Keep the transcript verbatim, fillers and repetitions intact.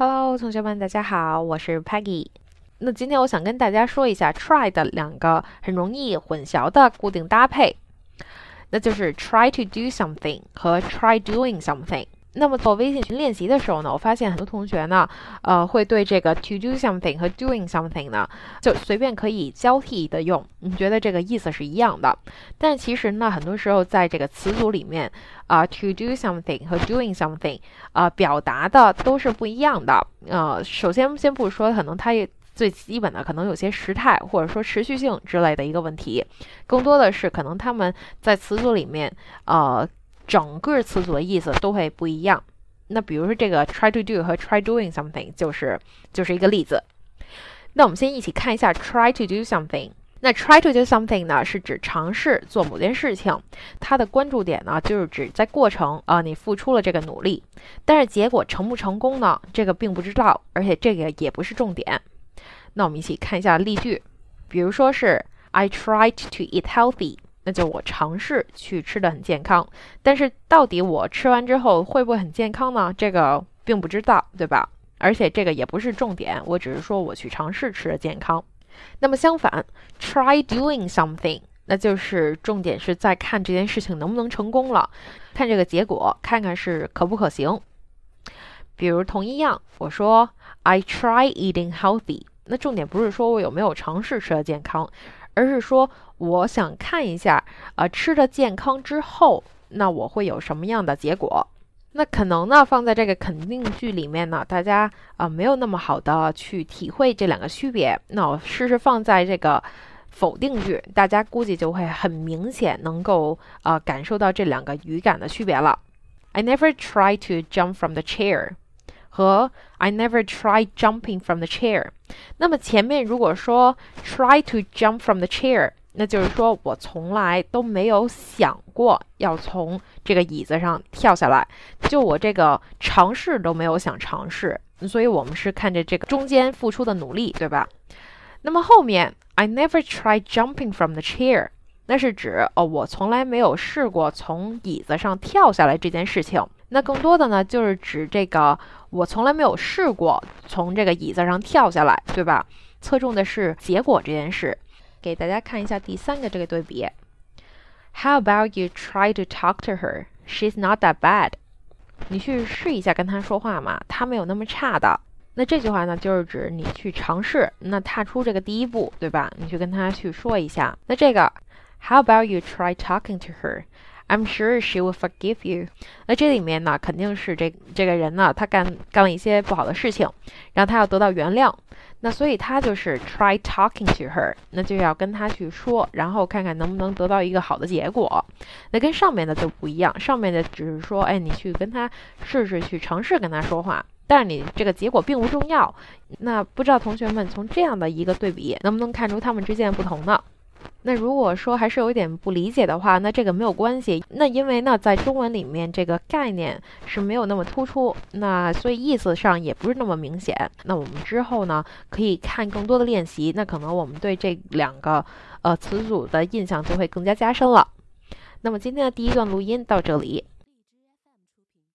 Hello， 同学们，大家好，我是 Peggy。那今天我想跟大家说一下 try 的两个很容易混淆的固定搭配，那就是 try to do something 和 try doing something。那么做微信群练习的时候呢，我发现很多同学呢，呃，会对这个 to do something 和 doing something 呢，就随便可以交替的用，你觉得这个意思是一样的。但其实呢，很多时候在这个词组里面，啊、呃、，to do something 和 doing something， 啊、呃，表达的都是不一样的。呃，首先先不说，可能它也。最基本的可能有些时态或者说持续性之类的一个问题，更多的是可能他们在词组里面呃，整个词组的意思都会不一样。那比如说这个 try to do 和 try doing something 就是就是一个例子。那我们先一起看一下 try to do something。那 try to do something 呢，是指尝试做某件事情，它的关注点呢，就是指在过程啊，你付出了这个努力，但是结果成不成功呢，这个并不知道，而且这个也不是重点。那我们一起看一下例句，比如说是 I tried to eat healthy， 那就我尝试去吃的很健康，但是到底我吃完之后会不会很健康呢？这个并不知道，对吧？而且这个也不是重点，我只是说我去尝试吃的健康。那么相反 try doing something， 那就是重点是在看这件事情能不能成功了，看这个结果，看看是可不可行。比如同一样，我说 I try eating healthy，那重点不是说我有没有尝试吃的健康，而是说我想看一下呃，吃的健康之后，那我会有什么样的结果。那可能呢，放在这个肯定句里面呢，大家啊、呃、没有那么好的去体会这两个区别。那我试试放在这个否定句，大家估计就会很明显能够呃感受到这两个语感的区别了。 I never try to jump from the chair 和 I never try jumping from the chair。那么前面如果说 try to jump from the chair， 那就是说我从来都没有想过要从这个椅子上跳下来，就我这个尝试都没有想尝试，所以我们是看着这个中间付出的努力，对吧？那么后面 I never tried jumping from the chair， 那是指哦，我从来没有试过从椅子上跳下来这件事情。那更多的呢，就是指这个我从来没有试过从这个椅子上跳下来，对吧？侧重的是结果这件事。给大家看一下第三个这个对比。 How about you try to talk to her? She's not that bad. 你去试一下跟她说话嘛，她没有那么差的。那这句话呢，就是指你去尝试，那踏出这个第一步，对吧？你去跟她去说一下。那这个 How about you try talking to her?I'm sure she will forgive you。 那这里面呢，肯定是这这个人呢，他干干了一些不好的事情，然后他要得到原谅，那所以他就是 try talking to her， 那就要跟他去说，然后看看能不能得到一个好的结果。那跟上面的就不一样，上面的只是说，哎，你去跟他试试，去尝试跟他说话，但是你这个结果并不重要。那不知道同学们从这样的一个对比，能不能看出他们之间的不同呢？那如果说还是有点不理解的话，那这个没有关系，那因为呢，在中文里面这个概念是没有那么突出，那所以意思上也不是那么明显。那我们之后呢，可以看更多的练习，那可能我们对这两个呃词组的印象就会更加加深了。那么今天的第一段录音到这里。